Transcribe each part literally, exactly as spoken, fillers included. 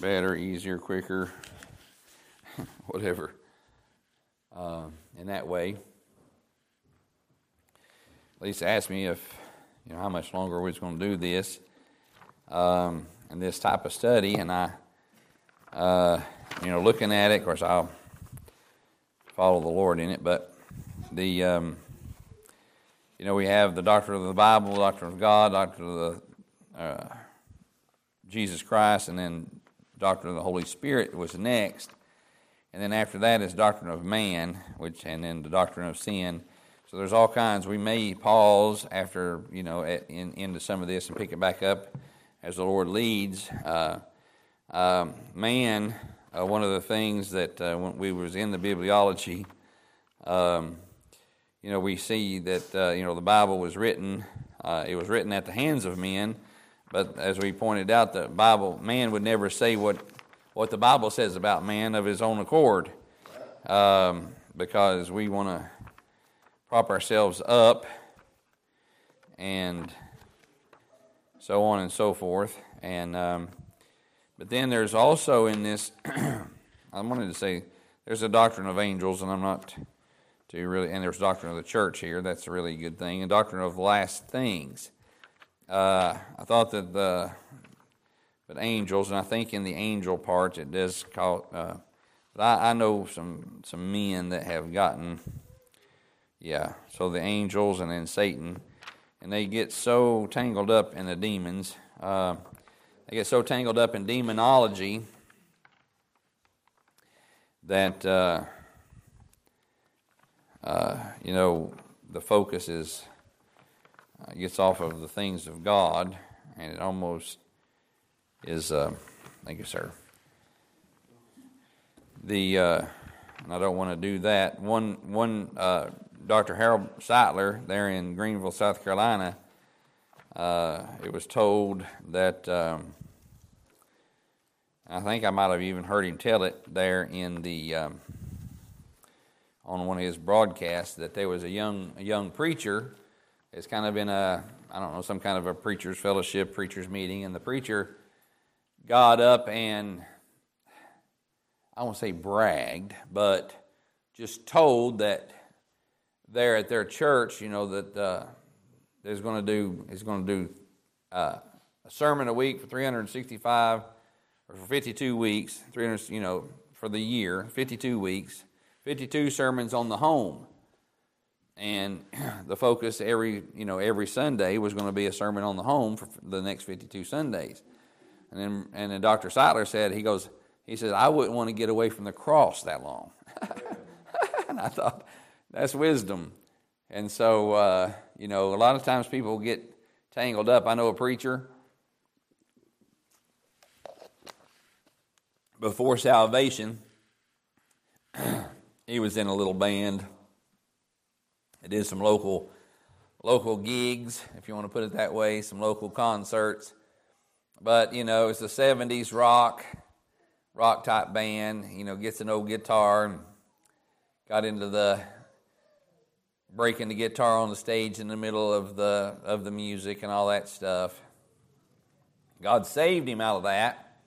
better, easier, quicker, whatever. Um, in that way, Lisa asked me if, you know, how much longer we was going to do this um, and this type of study, and I, uh, you know, looking at it, of course, I'll follow the Lord in it, but the, um, you know, we have the doctrine of the Bible, the doctrine of God, doctrine of the uh, Jesus Christ, and then doctrine of the Holy Spirit was next. And then after that is doctrine of man, which, and then the doctrine of sin. So there's all kinds. We may pause after, you know, at, in, into some of this and pick it back up as the Lord leads. Uh, um, man, uh, one of the things that uh, when we was in the bibliology, um, you know, we see that, uh, you know, the Bible was written, uh, it was written at the hands of men, but as we pointed out, the Bible, man would never say what what the Bible says about man of his own accord, um, because we want to prop ourselves up and so on and so forth. And um, but then there's also in this, I wanted to say, there's a doctrine of angels, and I'm not to really, and there's doctrine of the church here, that's a really good thing, and doctrine of the last things. Uh, I thought that the, but angels, and I think in the angel part it does call, uh, but I, I know some some men that have gotten, yeah, so the angels and then Satan, and they get so tangled up in the demons, uh, they get so tangled up in demonology that, uh, uh, you know, the focus is, uh, gets off of the things of God, and it almost is, uh, thank you, sir. The, uh, and I don't want to do that. One, one, uh, Doctor Harold Seitler there in Greenville, South Carolina, uh, it was told that, um, I think I might have even heard him tell it there in the, um, on one of his broadcasts, that there was a young, a young preacher. It's kind of in a, I don't know, some kind of a preacher's fellowship, preacher's meeting, and the preacher got up and, I won't say bragged, but just told that there at their church, you know, that uh, there's going to do is going to do uh, a sermon a week for three hundred sixty-five or for fifty-two weeks, three hundred, you know, for the year, fifty-two weeks, fifty-two sermons on the home, and the focus every you know every Sunday was going to be a sermon on the home for the next fifty-two Sundays. And then, and then Doctor Seitler said, he goes, he says, I wouldn't want to get away from the cross that long. And I thought, that's wisdom. And so, uh, you know, a lot of times people get tangled up. I know a preacher, before salvation, he was in a little band. He did some local, local gigs, if you want to put it that way, some local concerts. But, you know, it's a seventies rock, rock-type band, you know, gets an old guitar and got into the breaking the guitar on the stage in the middle of the of the music and all that stuff. God saved him out of that,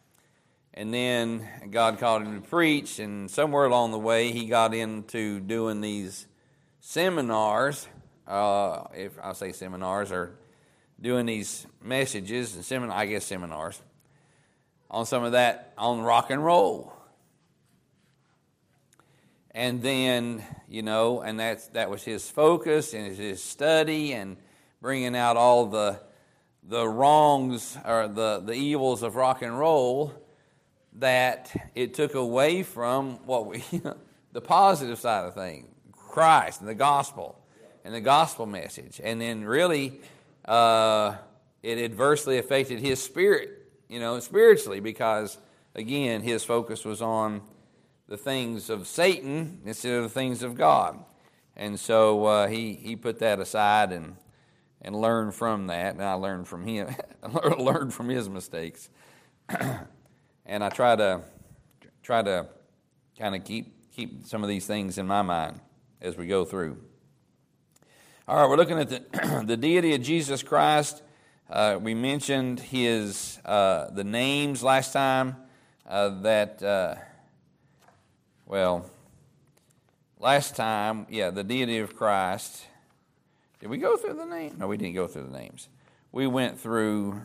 and then God called him to preach, and somewhere along the way he got into doing these seminars, uh, if I say seminars, or doing these messages and seminar, I guess seminars, on some of that, on rock and roll. And then, you know, and that's that was his focus and his study, and bringing out all the the wrongs or the, the evils of rock and roll, that it took away from what we, you know, the positive side of things, Christ and the gospel and the gospel message. And then really, uh, it adversely affected his spirit, you know, spiritually, because again, his focus was on the things of Satan instead of the things of God. And so uh, he he put that aside and and learned from that, and I learned from him, learned from his mistakes. And I try to try to kind of keep keep some of these things in my mind as we go through. All right, we're looking at the the deity of Jesus Christ. Uh, we mentioned his uh, the names last time. uh, that, uh, well, last time, yeah, the deity of Christ. Did we go through the name? No, we didn't go through the names. We went through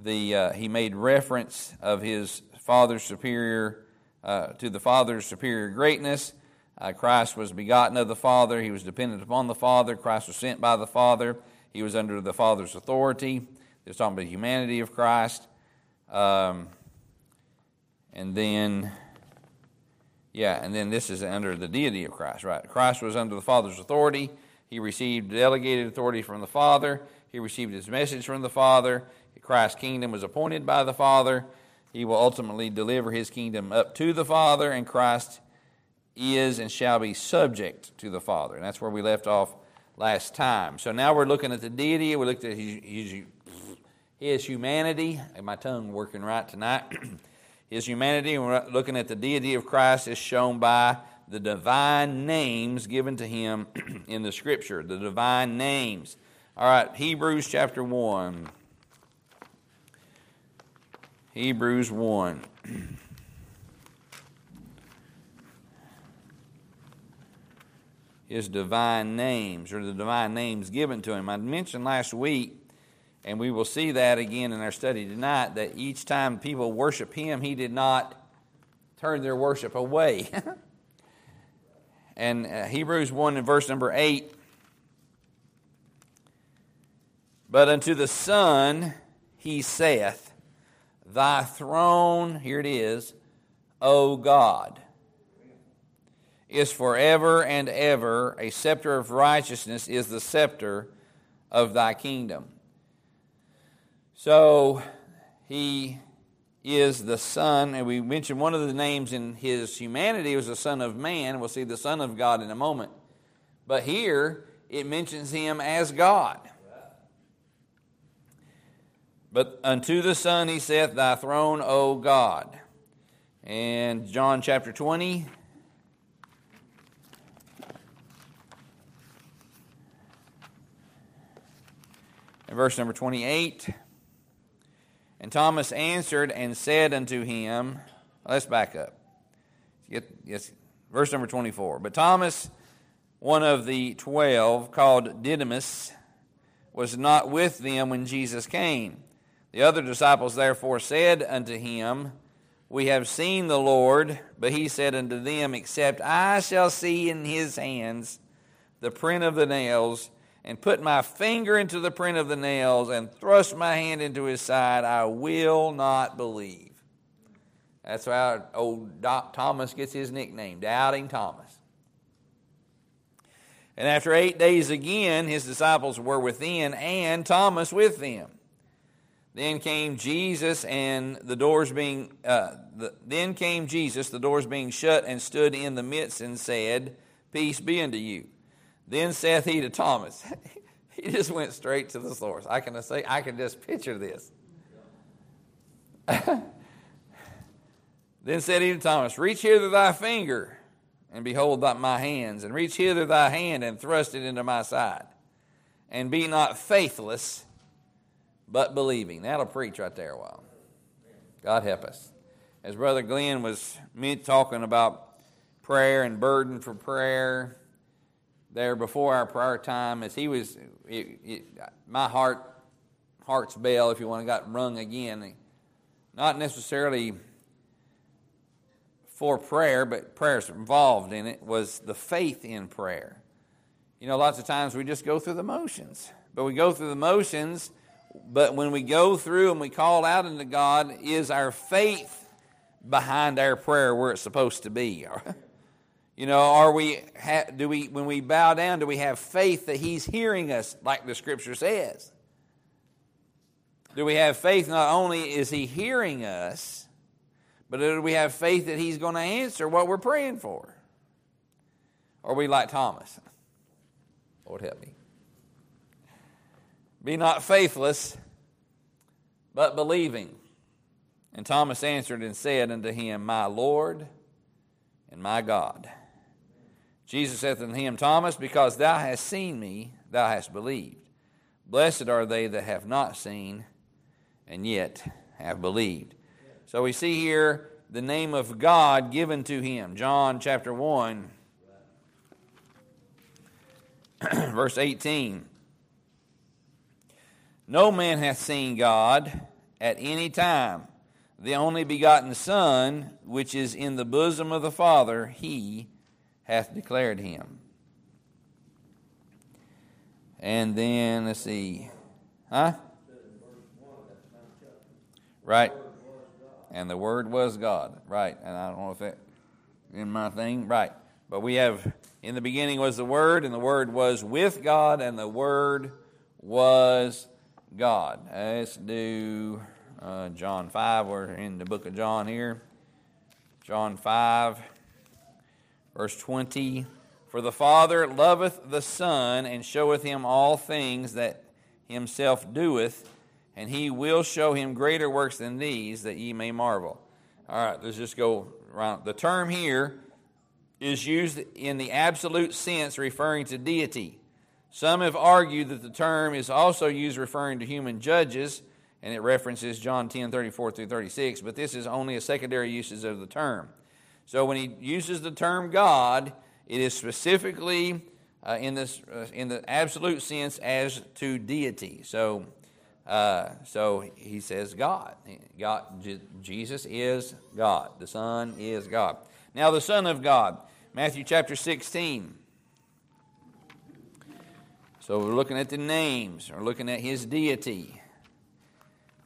the, uh, he made reference of his father's superior, uh, to the father's superior greatness. Uh, Christ was begotten of the Father. He was dependent upon the Father. Christ was sent by the Father. He was under the Father's authority. They're talking about the humanity of Christ. Um, and then, yeah, and then this is under the deity of Christ, right? Christ was under the Father's authority. He received delegated authority from the Father. He received his message from the Father. Christ's kingdom was appointed by the Father. He will ultimately deliver his kingdom up to the Father, and Christ is and shall be subject to the Father. And that's where we left off last time. So now we're looking at the deity. We looked at his, his, his humanity. My tongue working right tonight. His humanity, and we're looking at the deity of Christ is shown by the divine names given to him in the Scripture. The divine names. All right, Hebrews chapter one. Hebrews one. His divine names, or the divine names given to him. I mentioned last week, and we will see that again in our study tonight, that each time people worship him, he did not turn their worship away. And uh, Hebrews one and verse number eight, but unto the Son he saith, thy throne, here it is, O God, is forever and ever, a scepter of righteousness is the scepter of thy kingdom. So he is the Son, and we mentioned one of the names in his humanity was the Son of Man. We'll see the Son of God in a moment. But here it mentions him as God. But unto the Son he saith, thy throne, O God. And John chapter twenty. And verse number twenty-eight. And Thomas answered and said unto him, let's back up. Get, yes, verse number twenty-four. But Thomas, one of the twelve, called Didymus, was not with them when Jesus came. The other disciples therefore said unto him, we have seen the Lord. But he said unto them, except I shall see in his hands the print of the nails, and put my finger into the print of the nails, and thrust my hand into his side, I will not believe. That's how old Doc Thomas gets his nickname, Doubting Thomas. And after eight days again, his disciples were within, and Thomas with them. Then came Jesus, and the doors being uh, the, then came Jesus, the doors being shut, and stood in the midst, and said, peace be unto you. Then saith he to Thomas, he just went straight to the source. I can say, I can just picture this. Then said he to Thomas, reach hither thy finger, and behold my hands, and reach hither thy hand, and thrust it into my side. And be not faithless, but believing. That'll preach right there a while. God help us. As Brother Glenn was talking about prayer and burden for prayer, there before our prayer time, as he was, it, it, my heart, heart's bell, if you want, got rung again. Not necessarily for prayer, but prayer's involved in it, was the faith in prayer. You know, lots of times we just go through the motions. But we go through the motions, but when we go through and we call out unto God, is our faith behind our prayer where it's supposed to be? You know, are we, do we, when we bow down, do we have faith that he's hearing us like the Scripture says? Do we have faith not only is he hearing us, but do we have faith that he's going to answer what we're praying for? Are we like Thomas? Lord help me. Be not faithless, but believing. And Thomas answered and said unto him, my Lord and my God. Jesus saith unto him, Thomas, because thou hast seen me, thou hast believed. Blessed are they that have not seen, and yet have believed. So we see here the name of God given to him. John chapter one, verse eighteen. No man hath seen God at any time. The only begotten Son, which is in the bosom of the Father, he hath declared him. And then, let's see. Huh? Right. And the Word was God. Right. And I don't know if that's in my thing. Right. But we have, in the beginning was the Word, and the Word was with God, and the Word was God. Let's do uh, John five. We're in the book of John here. John five, verse twenty. For the Father loveth the Son, and showeth him all things that himself doeth, and he will show him greater works than these, that ye may marvel. All right, let's just go around. The term here is used in the absolute sense referring to deity. Some have argued that the term is also used referring to human judges, and it references John ten, thirty-four through thirty-six, but this is only a secondary usage of the term. So when he uses the term God, it is specifically uh, in this uh, in the absolute sense as to deity. So uh, so he says God. God Je- Jesus is God. The Son is God. Now the Son of God, Matthew chapter sixteen. So we're looking at the names. We're looking at his deity.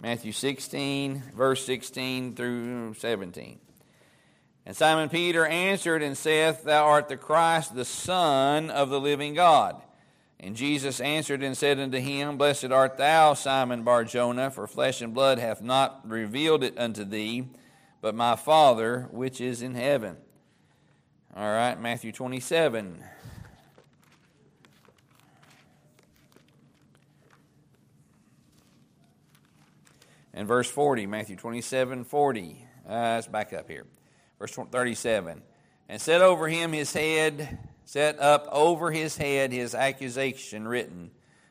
Matthew sixteen, verse sixteen through seventeen. And Simon Peter answered and saith, Thou art the Christ, the Son of the living God. And Jesus answered and said unto him, Blessed art thou, Simon Bar-Jonah, for flesh and blood hath not revealed it unto thee, but my Father which is in heaven. All right, Matthew twenty-seven. And verse forty, Matthew twenty-seven, forty. Uh, let's back up here. Verse thirty-seven. And set over him his head, set up over his head his accusation written,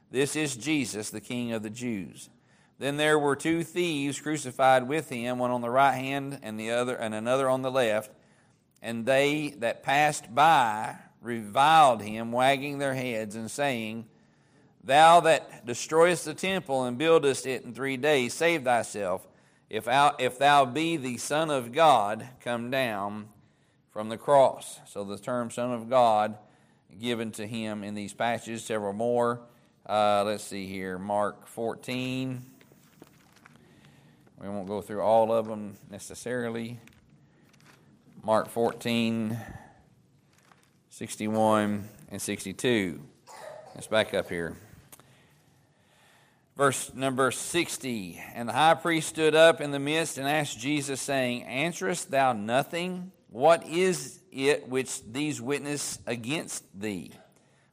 This is Jesus, the King of the Jews. Then there were two thieves crucified with him, one on the right hand and the other, and another on the left. And they that passed by reviled him, wagging their heads and saying, Thou that destroyest the temple and buildest it in three days, save thyself. If thou, if thou be the Son of God, come down from the cross. So the term Son of God given to him in these passages, several more. Uh, let's see here, Mark fourteen. We won't go through all of them necessarily. Mark fourteen, sixty-one and sixty-two. Let's back up here. Verse number sixty, And the high priest stood up in the midst and asked Jesus, saying, Answerest thou nothing? What is it which these witness against thee?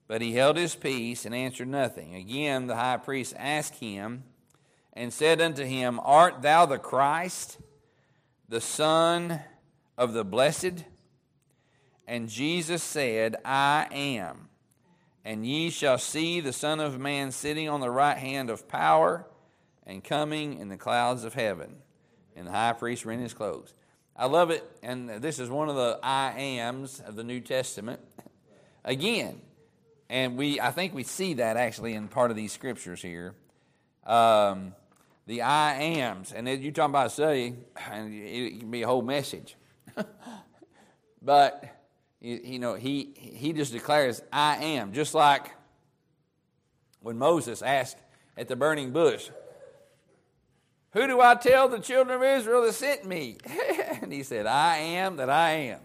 But he held his peace and answered nothing. Again the high priest asked him and said unto him, Art thou the Christ, the Son of the Blessed? And Jesus said, I am. And ye shall see the Son of Man sitting on the right hand of power and coming in the clouds of heaven. And the high priest rent his clothes. I love it. And this is one of the I ams of the New Testament. Again, and we I think we see that actually in part of these scriptures here. Um, the I ams. And you're talking about studying, and it can be a whole message. But you know, he he just declares, I am. Just like when Moses asked at the burning bush, Who do I tell the children of Israel that sent me? And he said, I am that I am.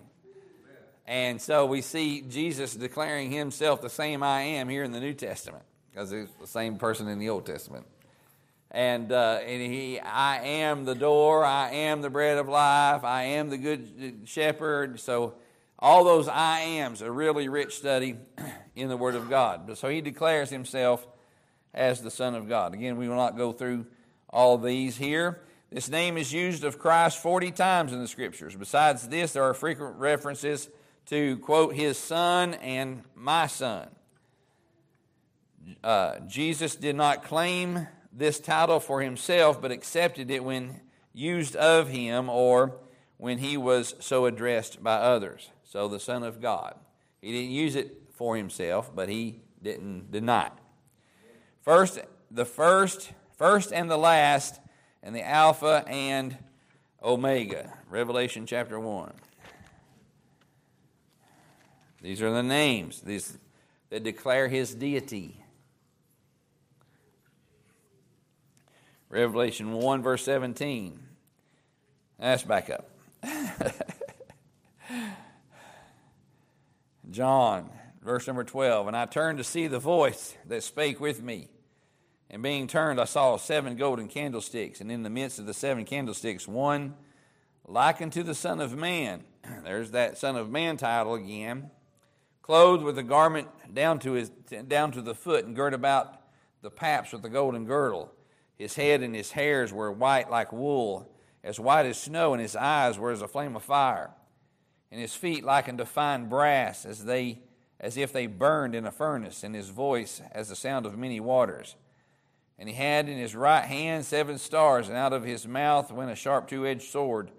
And so we see Jesus declaring himself the same I am here in the New Testament, because it's the same person in the Old Testament. And uh, and he, I am the door, I am the bread of life, I am the good shepherd. So all those I ams, a really rich study in the Word of God. So he declares himself as the Son of God. Again, we will not go through all these here. This name is used of Christ forty times in the Scriptures. Besides this, there are frequent references to, quote, his Son and my Son. Uh, Jesus did not claim this title for himself, but accepted it when used of him or when he was so addressed by others. So the Son of God. He didn't use it for himself, but he didn't deny it. First, the first, first and the last, and the Alpha and Omega. Revelation chapter one. These are the names these, that declare his deity. Revelation one, verse seventeen. Let's back up. John, verse number twelve. And I turned to see the voice that spake with me. And being turned, I saw seven golden candlesticks. And in the midst of the seven candlesticks, one like unto the Son of Man. There's that Son of Man title again. Clothed with a garment down to his down to the foot, and girt about the paps with a golden girdle. His head and his hairs were white like wool, as white as snow, and his eyes were as a flame of fire, and his feet like unto fine brass, as they as if they burned in a furnace, and his voice as the sound of many waters. And he had in his right hand seven stars, and out of his mouth went a sharp two-edged sword,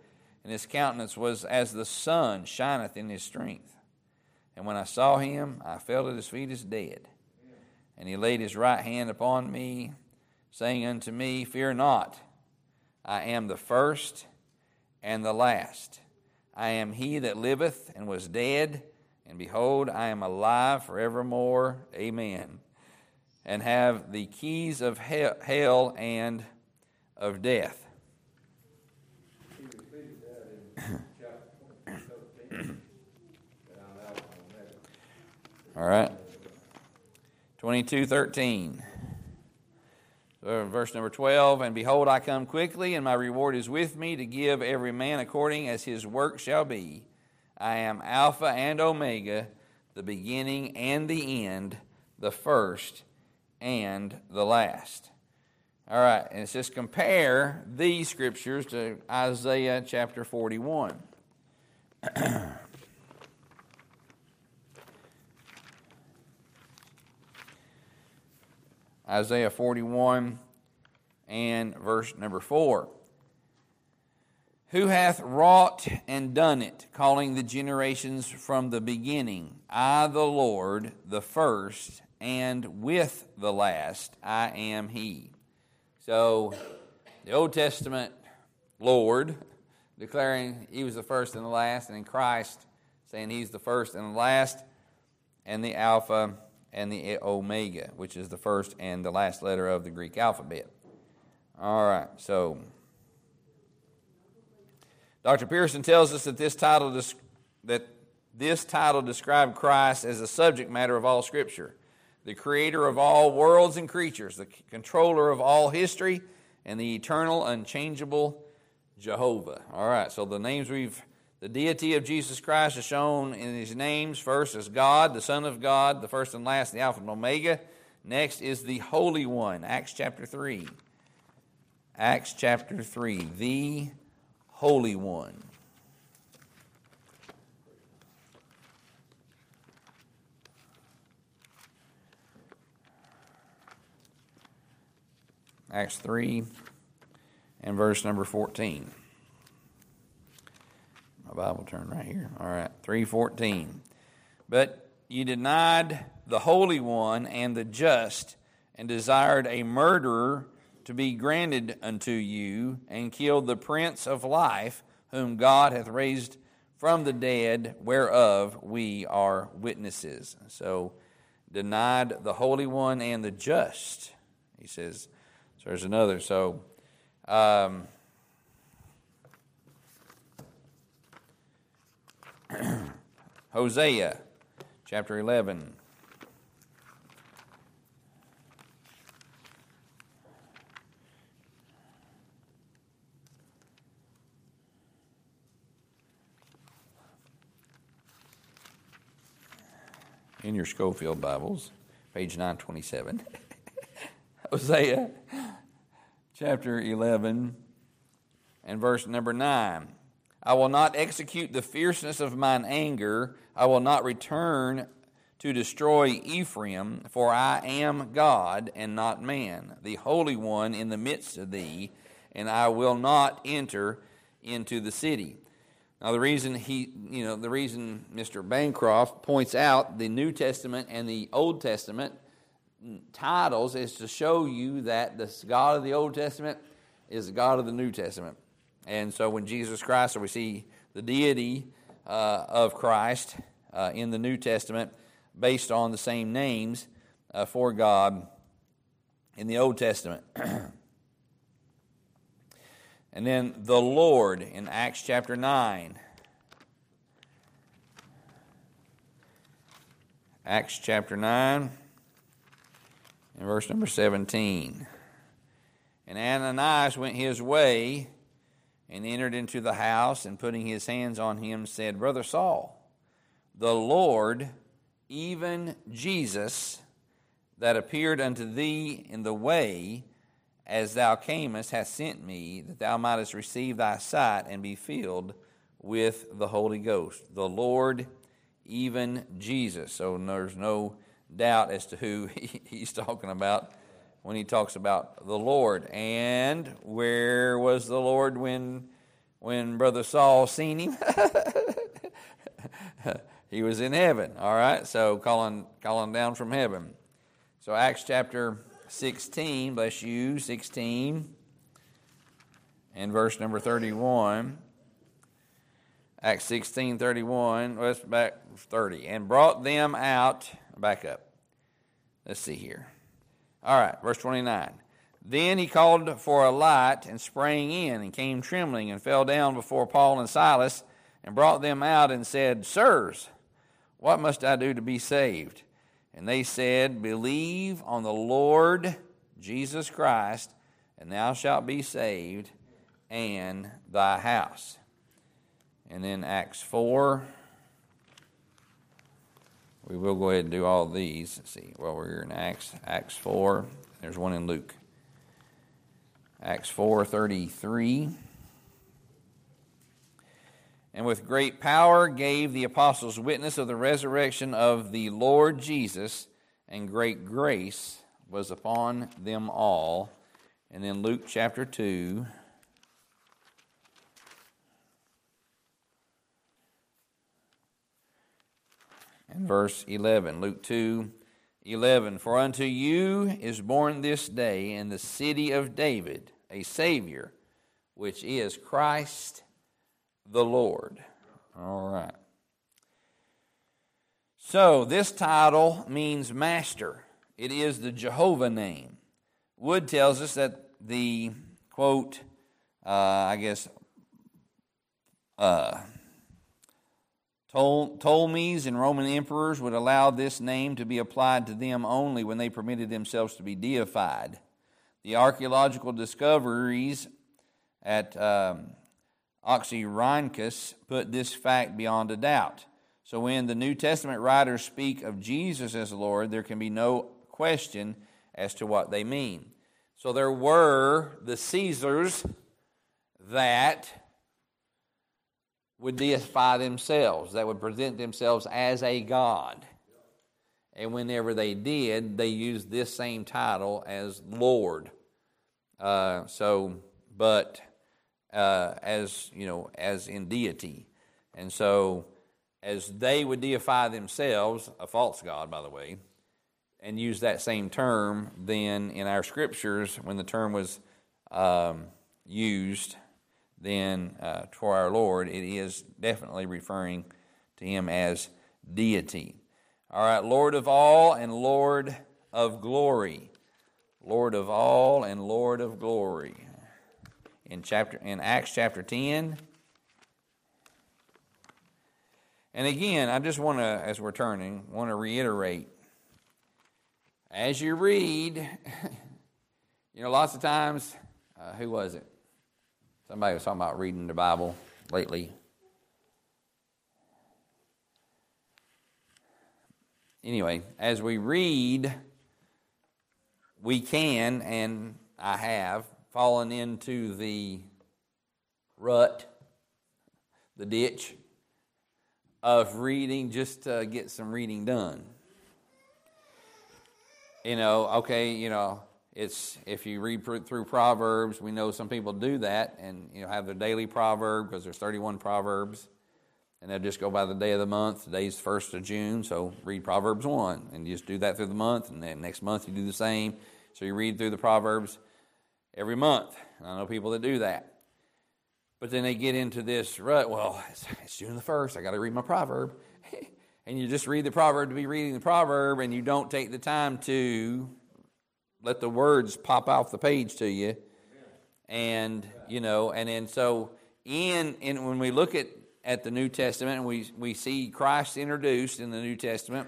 and his countenance was as the sun shineth in his strength. And when I saw him, I fell at his feet as dead. And he laid his right hand upon me, saying unto me, Fear not, I am the first and the last. I am he that liveth and was dead, and behold, I am alive forevermore. Amen. And have the keys of hell and of death. All right, twenty-two thirteen, verse number twelve, And behold, I come quickly, and my reward is with me, to give every man according as his work shall be. I am Alpha and Omega, the beginning and the end, the first and the last. All right, and it says compare these scriptures to Isaiah chapter forty-one. Isaiah forty-one and verse number four. Who hath wrought and done it, calling the generations from the beginning? I, the Lord, the first, and with the last, I am he. So, the Old Testament Lord declaring he was the first and the last, and in Christ saying he's the first and the last, and the Alpha and the Omega, which is the first and the last letter of the Greek alphabet. All right, so Doctor Pearson tells us that this title that this title described Christ as the subject matter of all Scripture, the creator of all worlds and creatures, the controller of all history, and the eternal, unchangeable Jehovah. All right, so the names we've The deity of Jesus Christ is shown in his names. First is God, the Son of God, the first and last, the Alpha and Omega. Next is the Holy One, Acts chapter three. Acts chapter three, the Holy One. Acts three and verse number fourteen. Bible turn right here. All right, three fourteen. But you denied the Holy One and the just, and desired a murderer to be granted unto you, and killed the Prince of Life, whom God hath raised from the dead, whereof we are witnesses. So, denied the Holy One and the just. He says, so there's another. So, um, Hosea chapter eleven. In your Schofield Bibles, page nine twenty-seven. Hosea chapter eleven and verse number nine. I will not execute the fierceness of mine anger. I will not return to destroy Ephraim, for I am God and not man, the Holy One in the midst of thee, and I will not enter into the city. Now, the reason he, you know, the reason Mister Bancroft points out the New Testament and the Old Testament titles is to show you that the God of the Old Testament is the God of the New Testament. And so when Jesus Christ, or we see the deity uh, of Christ uh, in the New Testament based on the same names uh, for God in the Old Testament. And then the Lord in Acts chapter nine. Acts chapter nine and verse number seventeen. And Ananias went his way and entered into the house, and putting his hands on him said, Brother Saul, the Lord, even Jesus, that appeared unto thee in the way as thou camest, hath sent me, that thou mightest receive thy sight and be filled with the Holy Ghost. The Lord, even Jesus. So there's no doubt as to who he's talking about when he talks about the Lord. And where was the Lord when when Brother Saul seen him? He was in heaven, all right? So calling, calling down from heaven. So Acts chapter sixteen, bless you, sixteen, and verse number thirty-one. Acts sixteen, thirty-one, well, let's back thirty. And brought them out, back up. Let's see here. All right, verse twenty-nine. Then he called for a light and sprang in and came trembling and fell down before Paul and Silas and brought them out and said, Sirs, what must I do to be saved? And they said, Believe on the Lord Jesus Christ, and thou shalt be saved and thy house. And then Acts four. We will go ahead and do all these. Let's see, well, we're here in Acts, Acts four. There's one in Luke. Acts four thirty-three. And with great power gave the apostles witness of the resurrection of the Lord Jesus, and great grace was upon them all. And then Luke chapter two. And verse eleven, Luke two, eleven. For unto you is born this day in the city of David a Savior, which is Christ the Lord. All right. So this title means master. It is the Jehovah name. Wood tells us that the, quote, uh, I guess, uh, Ptolemies and Roman emperors would allow this name to be applied to them only when they permitted themselves to be deified. The archaeological discoveries at um, Oxyrhynchus put this fact beyond a doubt. So when the New Testament writers speak of Jesus as Lord, there can be no question as to what they mean. So there were the Caesars that would deify themselves, that would present themselves as a god. And whenever they did, they used this same title as Lord. Uh, so, but uh, as, you know, as in deity. And so, as they would deify themselves, a false god, by the way, and use that same term, then in our scriptures, when the term was um, used, then uh, for our Lord, it is definitely referring to him as deity. All right, Lord of all and Lord of glory. Lord of all and Lord of glory. In chapter in Acts chapter ten. And again, I just want to, as we're turning, want to reiterate. As you read, you know, lots of times, uh, who was it? Somebody was talking about reading the Bible lately. Anyway, as we read, we can, and I have, fallen into the rut, the ditch of reading just to get some reading done. You know, okay, you know, It's if you read through Proverbs, we know some people do that and you know have their daily proverb because there's thirty-one Proverbs, and they'll just go by the day of the month. Today's first of June, so read Proverbs one and you just do that through the month, and then next month you do the same. So you read through the Proverbs every month. And I know people that do that, but then they get into this rut. Well, it's, it's June the first. I got to read my proverb, and you just read the proverb to be reading the proverb, and you don't take the time to let the words pop off the page to you. And, you know, and then so in, in when we look at, at the New Testament, and we, we see Christ introduced in the New Testament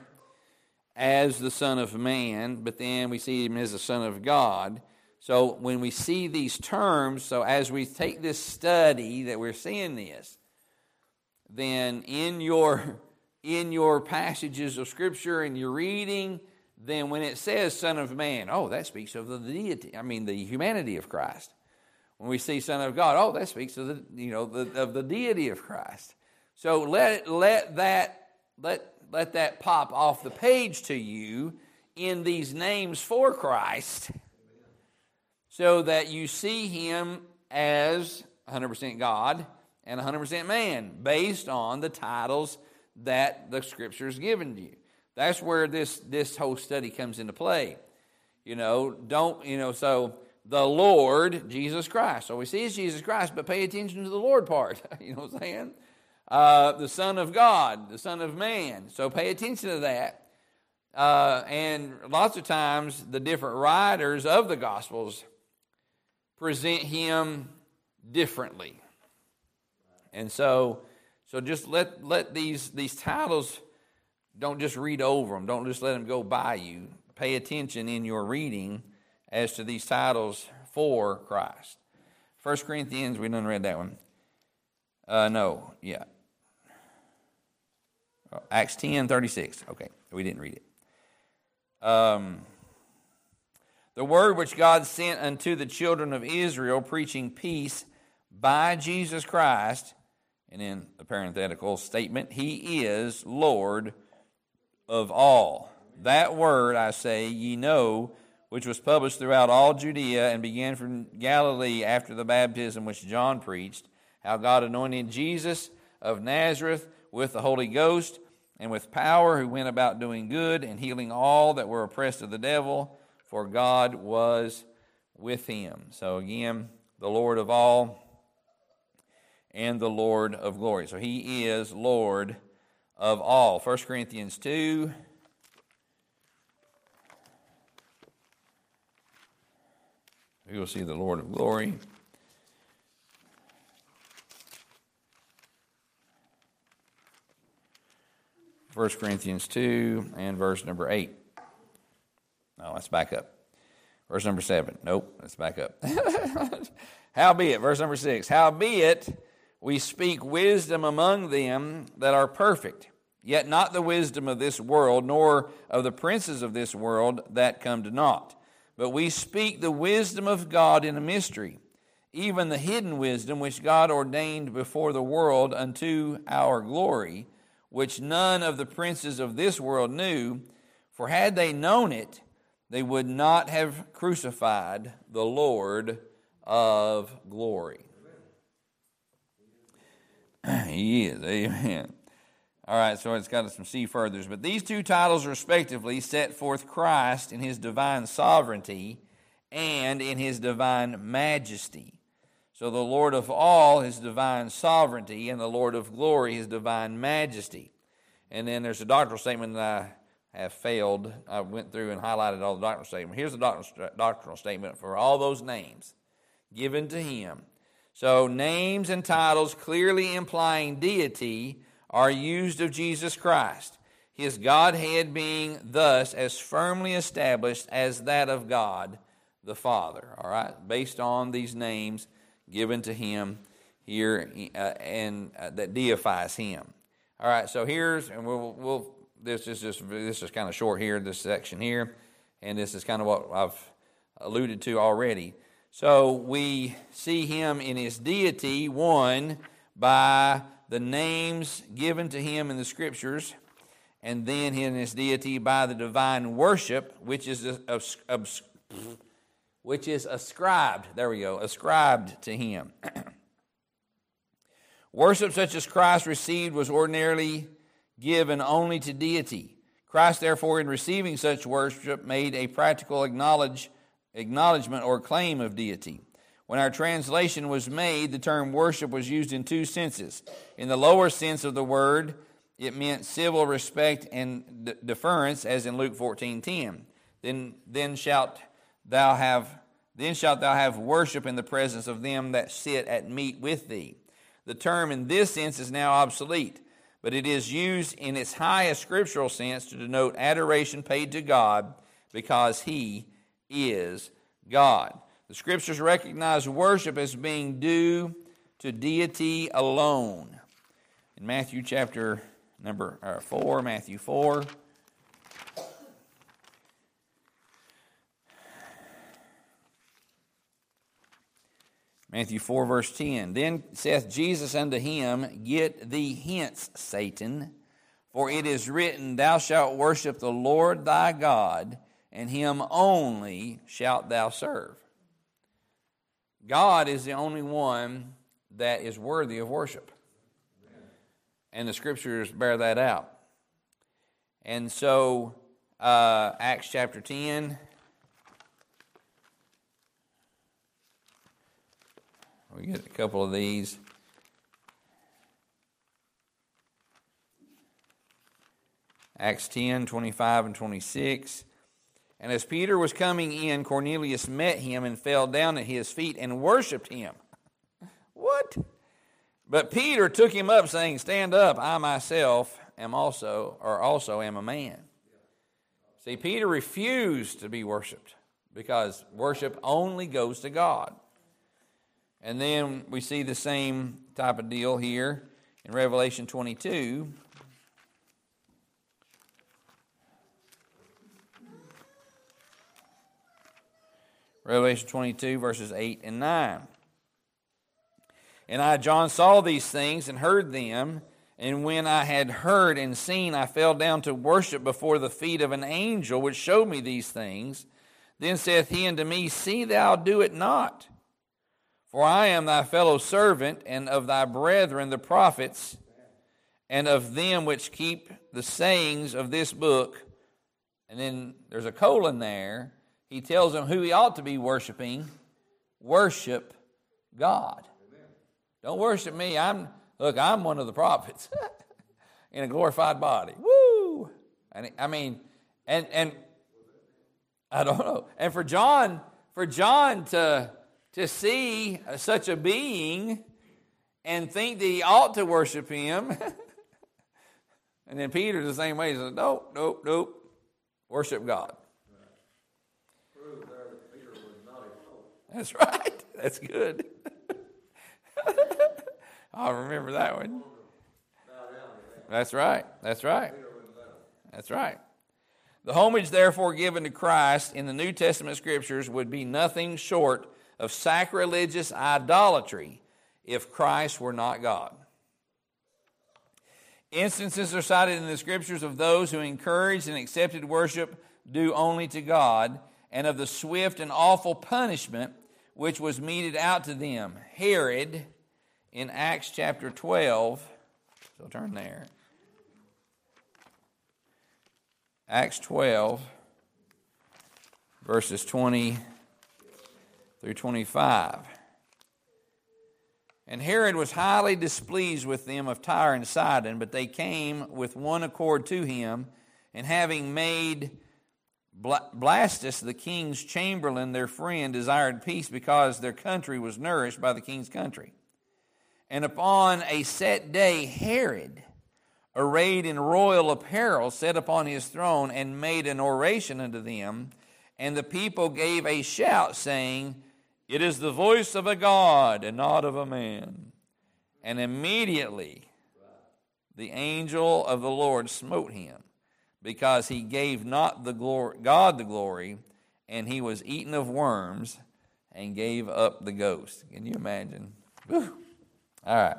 as the Son of Man, but then we see him as the Son of God. So when we see these terms, so as we take this study that we're seeing this, then in your, in your passages of Scripture and your reading, then when it says Son of Man, oh, that speaks of the deity, I mean, the humanity of Christ. When we see Son of God, oh, that speaks of the, you know, the, of the deity of Christ. So let let that let let that pop off the page to you in these names for Christ, so that you see him as one hundred percent God and one hundred percent man, based on the titles that the Scripture's given you. That's where this, this whole study comes into play. You know, don't, you know, so the Lord, Jesus Christ. So we see it's Jesus Christ, but pay attention to the Lord part. You know what I'm saying? Uh, the Son of God, the Son of Man. So pay attention to that. Uh, and lots of times the different writers of the Gospels present him differently. And so, so just let, let these, these titles... Don't just read over them. Don't just let them go by you. Pay attention in your reading as to these titles for Christ. First Corinthians, we done read that one. Uh, no, yeah. Oh, Acts ten thirty six. Okay, we didn't read it. Um, the word which God sent unto the children of Israel, preaching peace by Jesus Christ, and in the parenthetical statement, he is Lord of all. That word, I say, ye know, which was published throughout all Judea and began from Galilee after the baptism which John preached, how God anointed Jesus of Nazareth with the Holy Ghost and with power, who went about doing good and healing all that were oppressed of the devil, for God was with him. So again, the Lord of all and the Lord of glory. So he is Lord of all. First Corinthians two. We will see the Lord of glory. First Corinthians two and verse number eight. No, let's back up. Verse number seven. Nope, let's back up. Howbeit, verse number six. Howbeit, we speak wisdom among them that are perfect, yet not the wisdom of this world, nor of the princes of this world that come to naught. But we speak the wisdom of God in a mystery, even the hidden wisdom which God ordained before the world unto our glory, which none of the princes of this world knew. For had they known it, they would not have crucified the Lord of glory. He is, amen. All right, so it's got some see furthers. But these two titles respectively set forth Christ in his divine sovereignty and in his divine majesty. So the Lord of all, his divine sovereignty, and the Lord of glory, his divine majesty. And then there's a doctrinal statement that I have failed. I went through and highlighted all the doctrinal statements. Here's the doctrinal statement for all those names given to him. So names and titles clearly implying deity are used of Jesus Christ, his Godhead being thus as firmly established as that of God the Father. All right, based on these names given to him here uh, and uh, that deifies him. All right, so here's and we'll, we'll this is just this is kind of short here, this section here, and this is kind of what I've alluded to already. So we see him in his deity, one, by the names given to him in the Scriptures, and then in his deity by the divine worship, which is which is ascribed, there we go, ascribed to him. Worship such as Christ received was ordinarily given only to deity. Christ, therefore, in receiving such worship, made a practical acknowledge, acknowledgement or claim of deity. When our translation was made, the term worship was used in two senses. In the lower sense of the word, it meant civil respect and de- deference, as in Luke fourteen ten. Then, then shalt thou have, then shalt thou have worship in the presence of them that sit at meat with thee. The term in this sense is now obsolete, but it is used in its highest scriptural sense to denote adoration paid to God because He is God. The Scriptures recognize worship as being due to deity alone. In Matthew chapter number or four, Matthew four, Matthew four, verse ten. Then saith Jesus unto him, Get thee hence, Satan, for it is written, Thou shalt worship the Lord thy God, and him only shalt thou serve. God is the only one that is worthy of worship. Amen. And the Scriptures bear that out. And so, uh, Acts chapter ten. We get a couple of these. Acts ten, twenty-five and twenty-six. And as Peter was coming in, Cornelius met him and fell down at his feet and worshipped him. What? But Peter took him up, saying, Stand up, I myself am also, or also am a man. See, Peter refused to be worshipped because worship only goes to God. And then we see the same type of deal here in Revelation twenty-two. Revelation twenty-two, verses eight and nine. And I, John, saw these things and heard them, and when I had heard and seen, I fell down to worship before the feet of an angel which showed me these things. Then saith he unto me, See thou do it not. For I am thy fellow servant, and of thy brethren the prophets, and of them which keep the sayings of this book. And then there's a colon there. He tells them who he ought to be worshiping. Worship God. Amen. Don't worship me. I'm look, I'm one of the prophets in a glorified body. Woo! And I mean, and and I don't know. And for John, for John to To see such a being and think that he ought to worship him. And then Peter, the same way, says, Nope, nope, nope. Worship God. Right. That Peter was not a fool. That's right. That's good. I remember that one. That's right. That's right. That's right. The homage, therefore, given to Christ in the New Testament Scriptures would be nothing short of sacrilegious idolatry if Christ were not God. Instances are cited in the Scriptures of those who encouraged and accepted worship due only to God, and of the swift and awful punishment which was meted out to them. Herod, in Acts chapter twelve, so turn there. Acts twelve, verses twenty through twenty-five. And Herod was highly displeased with them of Tyre and Sidon, but they came with one accord to him, and having made Blastus the king's chamberlain their friend, desired peace because their country was nourished by the king's country. And upon a set day, Herod, arrayed in royal apparel, sat upon his throne and made an oration unto them, and the people gave a shout, saying, It is the voice of a God and not of a man. And immediately the angel of the Lord smote him, because he gave not the glory, God the glory, and he was eaten of worms and gave up the ghost. Can you imagine? Whew. All right.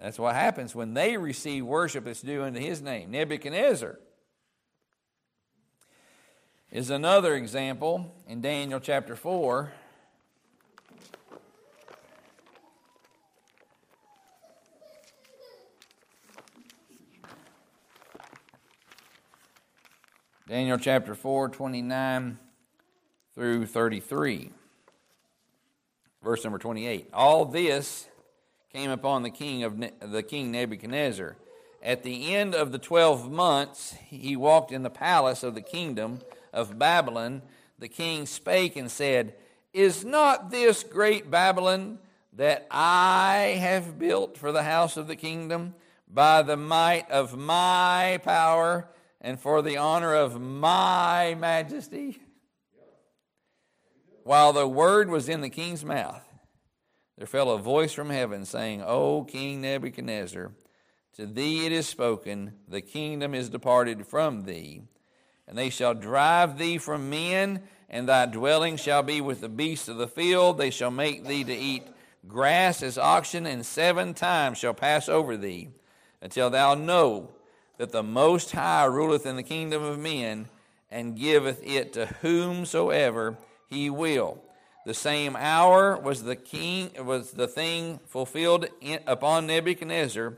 That's what happens when they receive worship that's due unto his name. Nebuchadnezzar. is another example in Daniel chapter four. Daniel chapter four, twenty-nine through thirty-three. Verse number twenty-eight. All this came upon the king of ne- the king Nebuchadnezzar. At the end of the twelve months, he walked in the palace of the kingdom of Babylon. The king spake and said, "Is not this great Babylon that I have built for the house of the kingdom by the might of my power and for the honor of my majesty?" While the word was in the king's mouth, there fell a voice from heaven saying, "O King Nebuchadnezzar, to thee it is spoken, the kingdom is departed from thee, and they shall drive thee from men, and thy dwelling shall be with the beasts of the field. They shall make thee to eat grass as oxen, and seven times shall pass over thee, until thou know that the Most High ruleth in the kingdom of men, and giveth it to whomsoever he will." The same hour was the king was the thing fulfilled in, upon Nebuchadnezzar,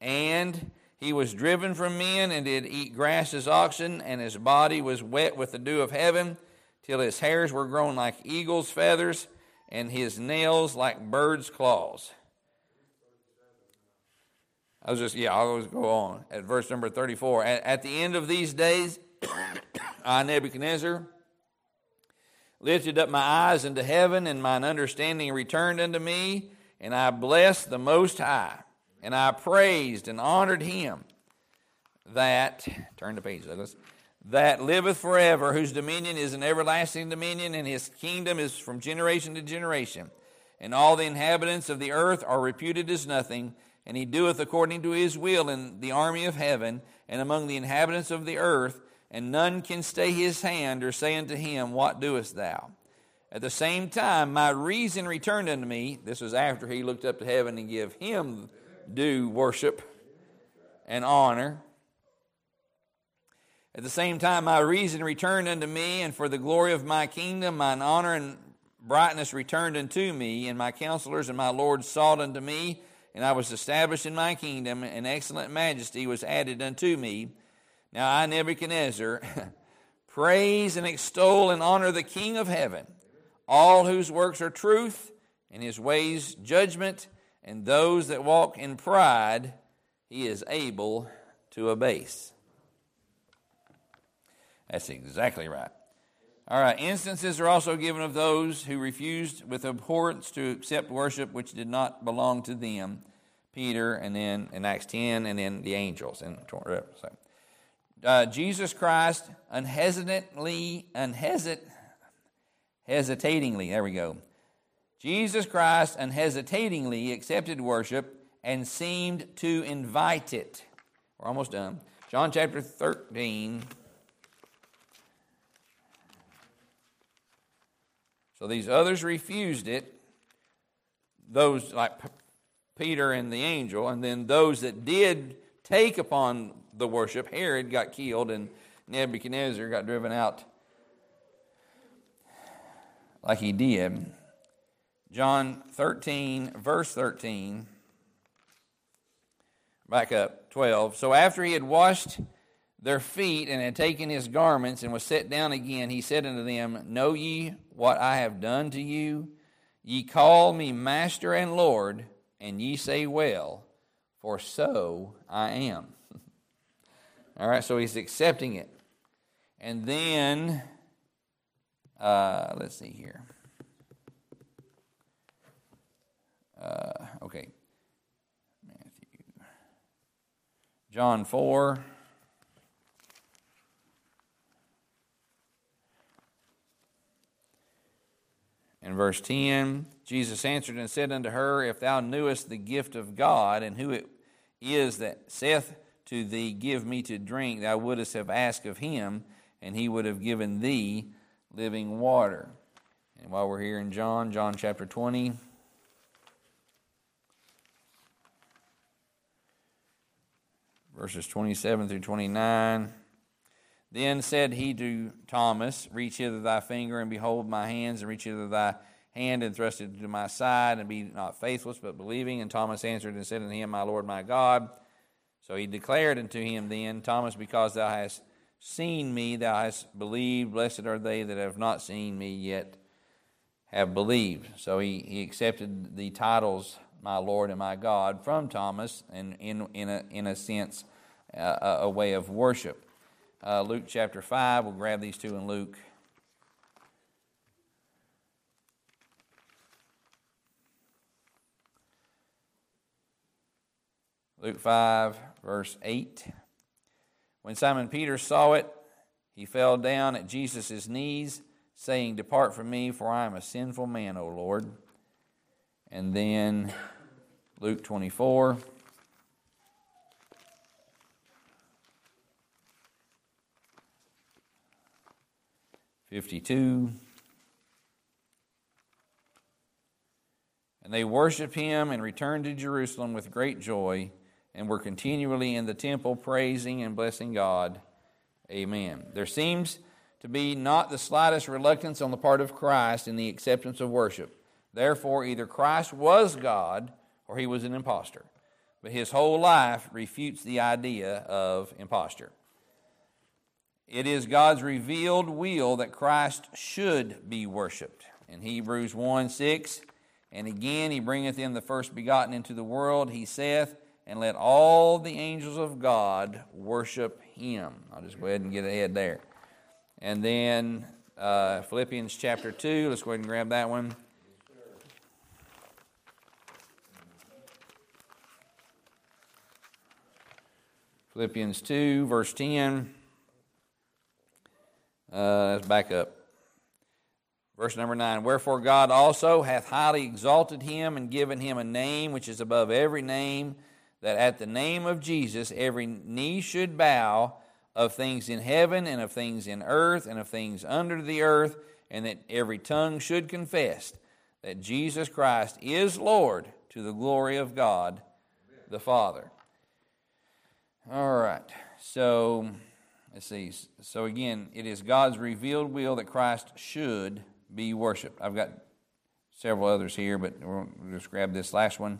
and he was driven from men, and did eat grass as oxen, and his body was wet with the dew of heaven, till his hairs were grown like eagle's feathers, and his nails like birds' claws. I was just, yeah, I'll always go on at verse number thirty-four. At, at the end of these days, I, Nebuchadnezzar, lifted up my eyes unto heaven, and mine understanding returned unto me, and I blessed the Most High, and I praised and honored him that, turn the page, Douglas, that liveth forever, whose dominion is an everlasting dominion, and his kingdom is from generation to generation. And all the inhabitants of the earth are reputed as nothing, and he doeth according to his will in the army of heaven and among the inhabitants of the earth, and none can stay his hand or say unto him, "What doest thou?" At the same time, my reason returned unto me. This was after he looked up to heaven and gave him due worship and honor. At the same time, my reason returned unto me, and for the glory of my kingdom, mine honor and brightness returned unto me, and my counselors and my lords sought unto me, and I was established in my kingdom, and excellent majesty was added unto me. Now I, Nebuchadnezzar, praise and extol and honor the King of heaven, all whose works are truth, and his ways judgment, and those that walk in pride he is able to abase. That's exactly right. All right, instances are also given of those who refused with abhorrence to accept worship which did not belong to them. Peter, and then in Acts ten, and then the angels. And uh, Jesus Christ unhesitantly, unhesit, hesitatingly, there we go. Jesus Christ unhesitatingly accepted worship and seemed to invite it. We're almost done. John chapter thirteen. So these others refused it, those like Peter and the angel, and then those that did take upon the worship. Herod got killed, and Nebuchadnezzar got driven out like he did. John thirteen, verse thirteen, back up, twelve. So after he had washed their feet and had taken his garments and was set down again, he said unto them, "Know ye what I have done to you? Ye call me Master and Lord, and ye say well, for so I am." All right, so he's accepting it. And then, uh, let's see here. Uh, okay. Matthew. John four. In verse ten, Jesus answered and said unto her, "If thou knewest the gift of God, and who it is that saith to thee, 'Give me to drink,' thou wouldest have asked of him, and he would have given thee living water." And while we're here in John, John chapter twenty, verses twenty-seven through twenty-nine. Then said he to Thomas, Reach hither thy finger, and behold my hands, and reach hither thy hand, and thrust it to my side, and be not faithless, but believing. And Thomas answered and said unto him, My Lord, my God. So he declared unto him then, Thomas, because thou hast seen me, thou hast believed. Blessed are they that have not seen me, yet have believed. So he, he accepted the titles, my Lord and my God, from Thomas, and in, in, a, in a sense, uh, a way of worship. Uh, Luke chapter five, we'll grab these two in Luke. Luke five, verse eight. When Simon Peter saw it, he fell down at Jesus' knees, saying, Depart from me, for I am a sinful man, O Lord. And then Luke twenty-four. fifty-two. And they worshiped him and returned to Jerusalem with great joy, and were continually in the temple praising and blessing God. Amen. There seems to be not the slightest reluctance on the part of Christ in the acceptance of worship. Therefore, either Christ was God or he was an impostor. But his whole life refutes the idea of imposture. It is God's revealed will that Christ should be worshipped. In Hebrews one six, and again he bringeth in the first begotten into the world, he saith, and let all the angels of God worship him. I'll just go ahead and get ahead there. And then uh, Philippians chapter two, let's go ahead and grab that one. Philippians two, verse ten. Uh, let's back up. Verse number nine, Wherefore God also hath highly exalted him, and given him a name which is above every name, that at the name of Jesus every knee should bow, of things in heaven, and of things in earth, and of things under the earth, and that every tongue should confess that Jesus Christ is Lord, to the glory of God the Father. All right, so... Let's see. So again, it is God's revealed will that Christ should be worshipped. I've got several others here, but we'll just grab this last one.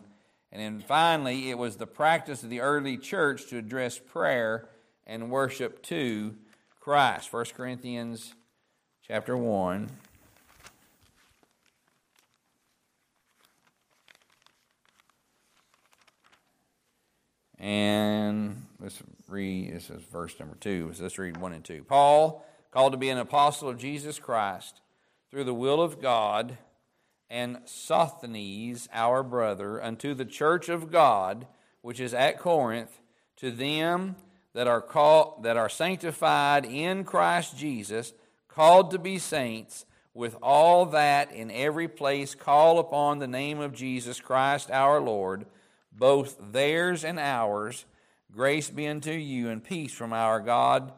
And then finally, it was the practice of the early church to address prayer and worship to Christ. First Corinthians chapter one. And let's read, this is verse number two, so let's read one and two. Paul, called to be an apostle of Jesus Christ, through the will of God, and Sosthenes, our brother, unto the church of God, which is at Corinth, to them that are called, that are sanctified in Christ Jesus, called to be saints, with all that in every place call upon the name of Jesus Christ our Lord, both theirs and ours. Grace be unto you, and peace from our God,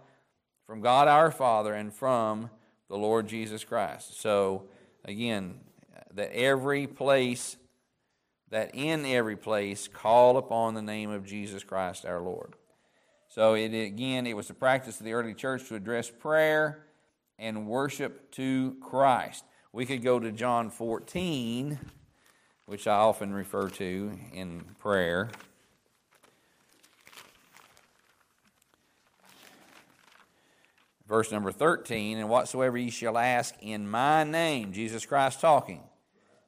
from God our Father, and from the Lord Jesus Christ. So, again, that every place, that in every place, call upon the name of Jesus Christ our Lord. So, it, again, it was the practice of the early church to address prayer and worship to Christ. We could go to John fourteen, which I often refer to in prayer. Verse number thirteen, and whatsoever ye shall ask in my name, Jesus Christ talking,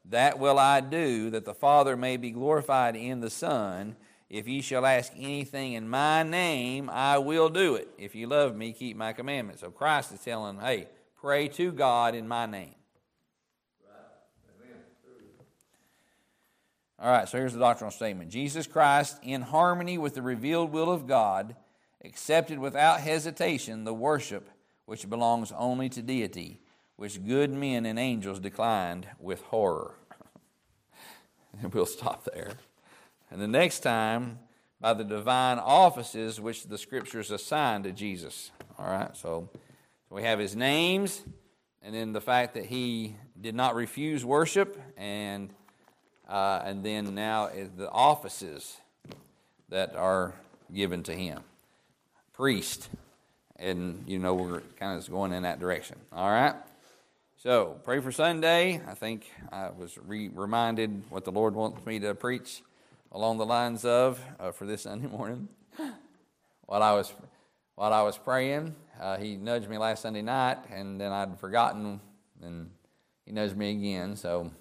that will I do, that the Father may be glorified in the Son. If ye shall ask anything in my name, I will do it. If ye love me, keep my commandments. So Christ is telling, hey, pray to God in my name. Right. Amen. All right, so here's the doctrinal statement. Jesus Christ, in harmony with the revealed will of God, accepted without hesitation the worship which belongs only to deity, which good men and angels declined with horror. And we'll stop there. And the next time, by the divine offices which the Scriptures assign to Jesus. All right, so we have his names, and then the fact that he did not refuse worship, and uh, and then now the offices that are given to him. Priest, and you know we're kind of going in that direction. All right? So pray for Sunday. I think I was re- reminded what the Lord wants me to preach along the lines of uh, for this Sunday morning. While I was while I was praying, uh, he nudged me last Sunday night, and then I'd forgotten, and he nudged me again, so...